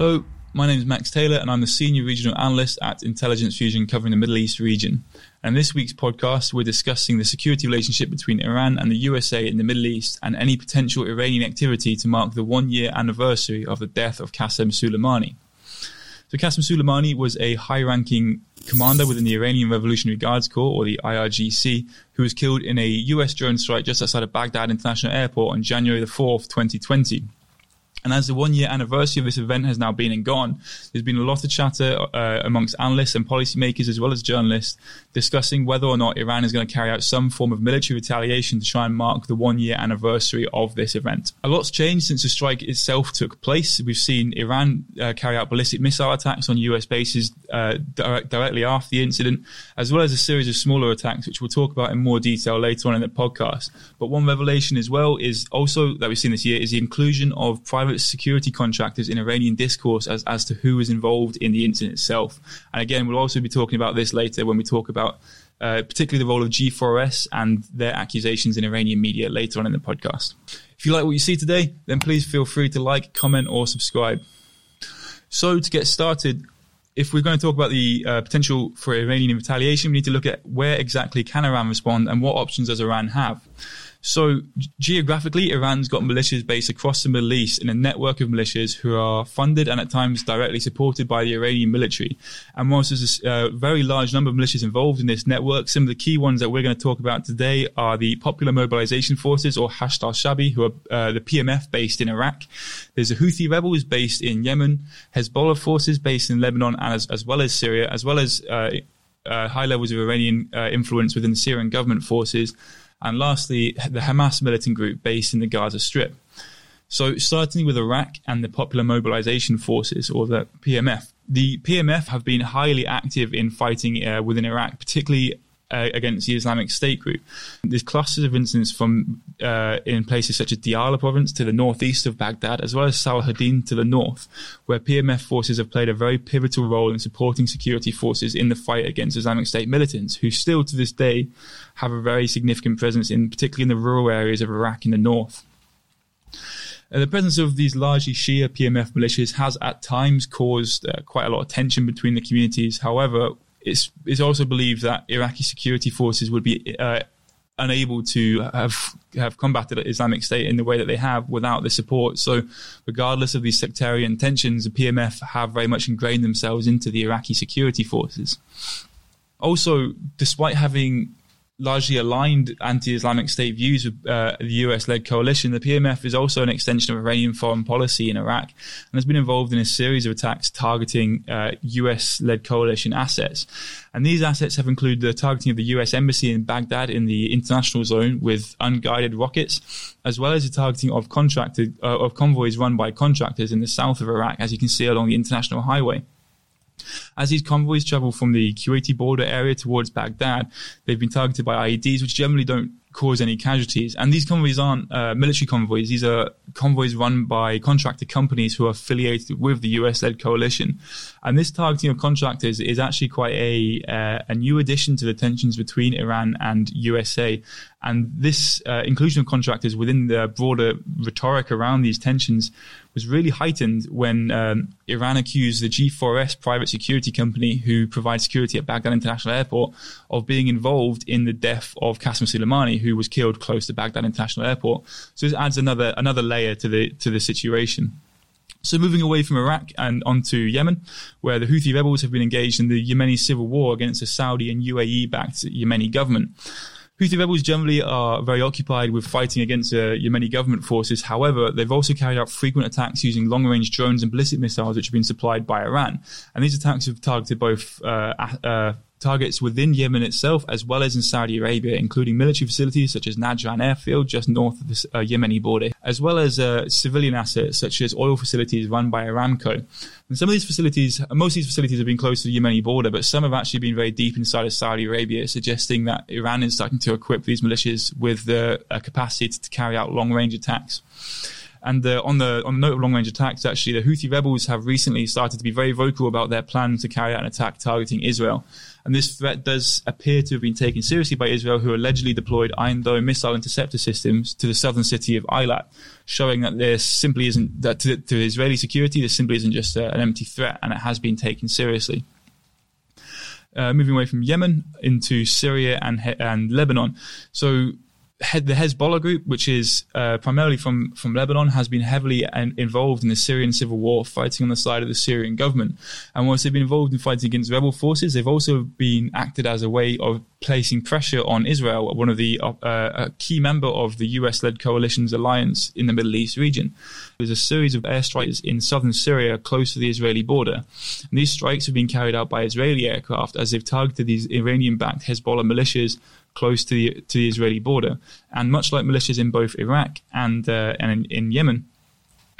Hello, my name is Max Taylor and I'm the Senior Regional Analyst at Intelligence Fusion covering the Middle East region. And this week's podcast, we're discussing the security relationship between Iran and the USA in the Middle East and any potential Iranian activity to mark the one-year anniversary of the death of Qasem Soleimani. So Qasem Soleimani was a high-ranking commander within the Iranian Revolutionary Guards Corps, or the IRGC, who was killed in a US drone strike just outside of Baghdad International Airport on January the 4th, 2020. And as the one-year anniversary of this event has now been and gone, there's been a lot of chatter amongst analysts and policymakers as well as journalists discussing whether or not Iran is going to carry out some form of military retaliation to try and mark the one-year anniversary of this event. A lot's changed since the strike itself took place. We've seen Iran carry out ballistic missile attacks on US bases directly after the incident, as well as a series of smaller attacks, which we'll talk about in more detail later on in the podcast. But one revelation as well is also that we've seen this year is the inclusion of private security contractors in Iranian discourse as to who was involved in the incident itself. And again, we'll also be talking about this later when we talk about particularly the role of G4S and their accusations in Iranian media later on in the podcast. If you like what you see today, then please feel free to like, comment or subscribe. So to get started, if we're going to talk about the potential for Iranian retaliation, we need to look at where exactly can Iran respond and what options does Iran have. So geographically, Iran's got militias based across the Middle East in a network of militias who are funded and at times directly supported by the Iranian military. And whilst there's a very large number of militias involved in this network, some of the key ones that we're going to talk about today are the Popular Mobilization Forces, or Hashd al-Shaabi, who are the PMF based in Iraq. There's the Houthi rebels based in Yemen, Hezbollah forces based in Lebanon, and as well as Syria, as well as high levels of Iranian influence within the Syrian government forces. And lastly, the Hamas militant group based in the Gaza Strip. So starting with Iraq and the Popular Mobilization Forces, or the PMF. The PMF have been highly active in fighting within Iraq, particularly against the Islamic State group. There's clusters of incidents from in places such as Diyala province to the northeast of Baghdad, as well as Salahuddin to the north, where PMF forces have played a very pivotal role in supporting security forces in the fight against Islamic State militants, who still to this day have a very significant presence, in particularly in the rural areas of Iraq in the north. The presence of these largely Shia PMF militias has at times caused quite a lot of tension between the communities. However, it's also believed that Iraqi security forces would be unable to have combated Islamic State in the way that they have without the support. So regardless of these sectarian tensions, the PMF have very much ingrained themselves into the Iraqi security forces. Also, despite having largely aligned anti-Islamic State views with the US-led coalition, the PMF is also an extension of Iranian foreign policy in Iraq and has been involved in a series of attacks targeting US-led coalition assets. And these assets have included the targeting of the US embassy in Baghdad in the international zone with unguided rockets, as well as the targeting of convoys run by contractors in the south of Iraq, as you can see along the international highway. As these convoys travel from the Kuwaiti border area towards Baghdad, they've been targeted by IEDs, which generally don't cause any casualties. And these convoys aren't military convoys. These are convoys run by contractor companies who are affiliated with the US-led coalition. And this targeting of contractors is actually quite a new addition to the tensions between Iran and USA. And this inclusion of contractors within the broader rhetoric around these tensions was really heightened when Iran accused the G4S private security company who provides security at Baghdad International Airport of being involved in the death of Qasem Soleimani, who was killed close to Baghdad International Airport. So this adds another layer to the situation. So moving away from Iraq and onto Yemen, where the Houthi rebels have been engaged in the Yemeni civil war against the Saudi and UAE-backed Yemeni government. Houthi rebels generally are very occupied with fighting against Yemeni government forces. However, they've also carried out frequent attacks using long-range drones and ballistic missiles, which have been supplied by Iran. And these attacks have targeted both targets within Yemen itself, as well as in Saudi Arabia, including military facilities such as Najran Airfield, just north of the Yemeni border, as well as civilian assets such as oil facilities run by Aramco. And most of these facilities have been close to the Yemeni border, but some have actually been very deep inside of Saudi Arabia, suggesting that Iran is starting to equip these militias with the capacity to carry out long-range attacks. And on the note of long-range attacks, actually, the Houthi rebels have recently started to be very vocal about their plans to carry out an attack targeting Israel. And this threat does appear to have been taken seriously by Israel, who allegedly deployed Iron Dome missile interceptor systems to the southern city of Eilat, showing that there simply isn't, that to Israeli security, this simply isn't just an empty threat, and it has been taken seriously. Moving away from Yemen into Syria and Lebanon. So the Hezbollah group, which is primarily from Lebanon, has been heavily involved in the Syrian civil war, fighting on the side of the Syrian government. And whilst they've been involved in fighting against rebel forces, they've also been acted as a way of placing pressure on Israel, one of the a key member of the US-led coalition's alliance in the Middle East region. There's a series of airstrikes in southern Syria close to the Israeli border. And these strikes have been carried out by Israeli aircraft as they've targeted these Iranian-backed Hezbollah militias close to the Israeli border. And much like militias in both Iraq and in Yemen,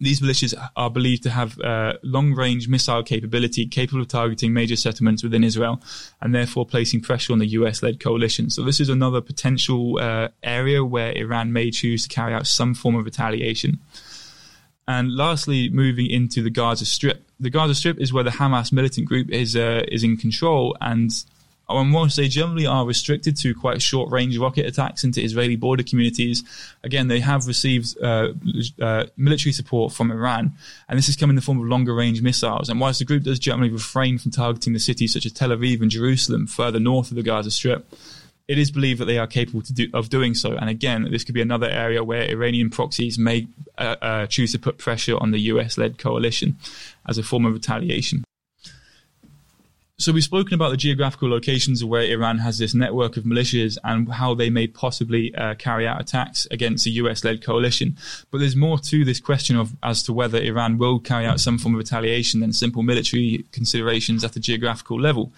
these militias are believed to have long-range missile capability, capable of targeting major settlements within Israel, and therefore placing pressure on the US-led coalition. So this is another potential area where Iran may choose to carry out some form of retaliation. And lastly, moving into the Gaza Strip. The Gaza Strip is where the Hamas militant group is in control, and whilst they generally are restricted to quite short-range rocket attacks into Israeli border communities, again, they have received military support from Iran, and this has come in the form of longer-range missiles. And whilst the group does generally refrain from targeting the cities such as Tel Aviv and Jerusalem further north of the Gaza Strip, it is believed that they are capable of doing so. And again, this could be another area where Iranian proxies may choose to put pressure on the US-led coalition as a form of retaliation. So we've spoken about the geographical locations where Iran has this network of militias and how they may possibly carry out attacks against a US-led coalition. But there's more to this question of as to whether Iran will carry out some form of retaliation than simple military considerations at the geographical level.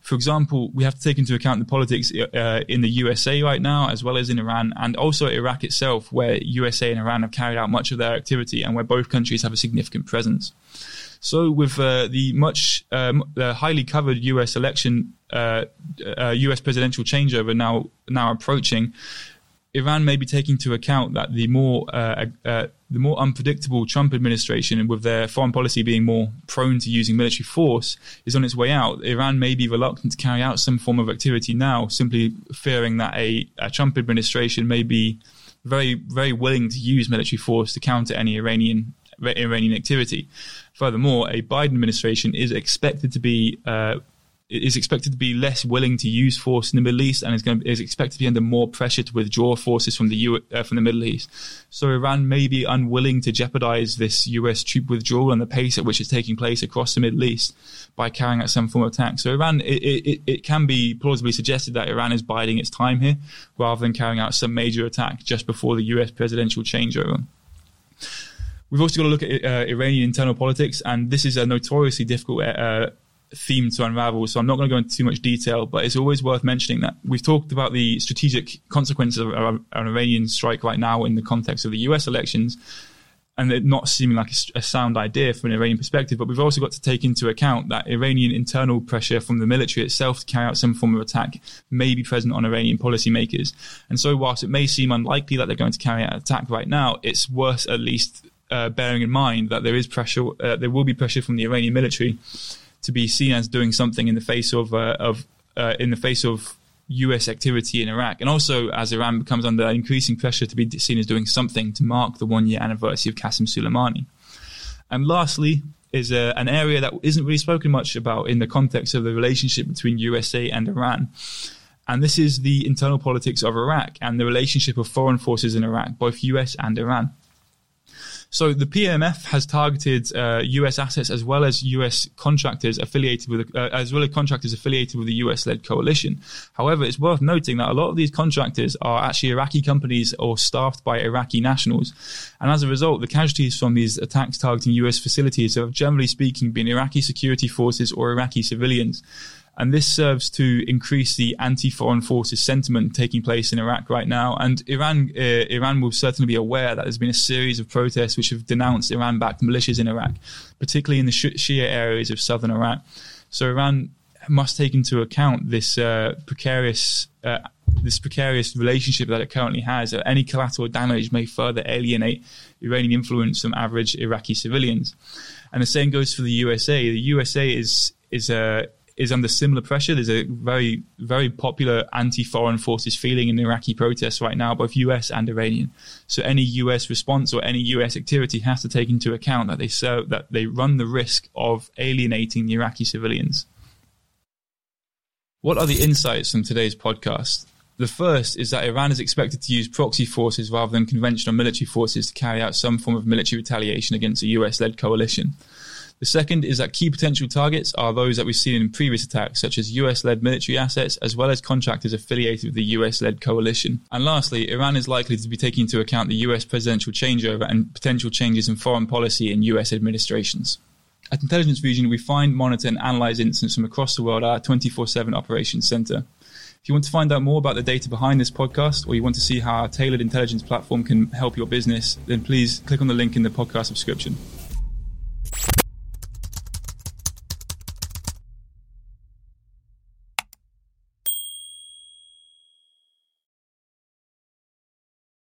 For example, we have to take into account the politics in the USA right now, as well as in Iran, and also Iraq itself, where USA and Iran have carried out much of their activity and where both countries have a significant presence. So with the highly covered US election, US presidential changeover now approaching, Iran may be taking into account that the more unpredictable Trump administration, and with their foreign policy being more prone to using military force, is on its way out. Iran may be reluctant to carry out some form of activity now, simply fearing that a Trump administration may be very, very willing to use military force to counter any Iranian activity. Furthermore, a Biden administration is expected to be less willing to use force in the Middle East, and is expected to be under more pressure to withdraw forces from the Middle East. So Iran may be unwilling to jeopardize this US troop withdrawal and the pace at which it's taking place across the Middle East by carrying out some form of attack. So Iran, it can be plausibly suggested that Iran is biding its time here rather than carrying out some major attack just before the US presidential changeover. We've also got to look at Iranian internal politics, and this is a notoriously difficult theme to unravel, so I'm not going to go into too much detail, but it's always worth mentioning that we've talked about the strategic consequences of an Iranian strike right now in the context of the US elections, and it not seeming like a sound idea from an Iranian perspective, but we've also got to take into account that Iranian internal pressure from the military itself to carry out some form of attack may be present on Iranian policymakers. And so whilst it may seem unlikely that they're going to carry out an attack right now, it's worth at least bearing in mind that there will be pressure from the Iranian military to be seen as doing something in the face of US activity in Iraq, and also as Iran becomes under increasing pressure to be seen as doing something to mark the one-year anniversary of Qasem Soleimani. And lastly is an area that isn't really spoken much about in the context of the relationship between USA and Iran. And this is the internal politics of Iraq and the relationship of foreign forces in Iraq, both US and Iran. So the PMF has targeted US assets as well as US contractors affiliated with the US-led coalition. However, it's worth noting that a lot of these contractors are actually Iraqi companies or staffed by Iraqi nationals. And as a result, the casualties from these attacks targeting US facilities have, generally speaking, been Iraqi security forces or Iraqi civilians. And this serves to increase the anti-foreign forces sentiment taking place in Iraq right now. And Iran will certainly be aware that there's been a series of protests which have denounced Iran-backed militias in Iraq, particularly in the Shia areas of southern Iraq. So Iran must take into account this precarious relationship that it currently has. Any collateral damage may further alienate Iranian influence from average Iraqi civilians. And the same goes for the USA. The USA is is under similar pressure. There's a very, very popular anti-foreign forces feeling in Iraqi protests right now, both US and Iranian. So any US response or any US activity has to take into account that they run the risk of alienating the Iraqi civilians. What are the insights from today's podcast? The first is that Iran is expected to use proxy forces rather than conventional military forces to carry out some form of military retaliation against a US-led coalition. The second is that key potential targets are those that we've seen in previous attacks, such as US-led military assets, as well as contractors affiliated with the US-led coalition. And lastly, Iran is likely to be taking into account the US presidential changeover and potential changes in foreign policy in US administrations. At Intelligence Fusion, we find, monitor, and analyze incidents from across the world at our 24/7 Operations Center. If you want to find out more about the data behind this podcast, or you want to see how our tailored intelligence platform can help your business, then please click on the link in the podcast subscription.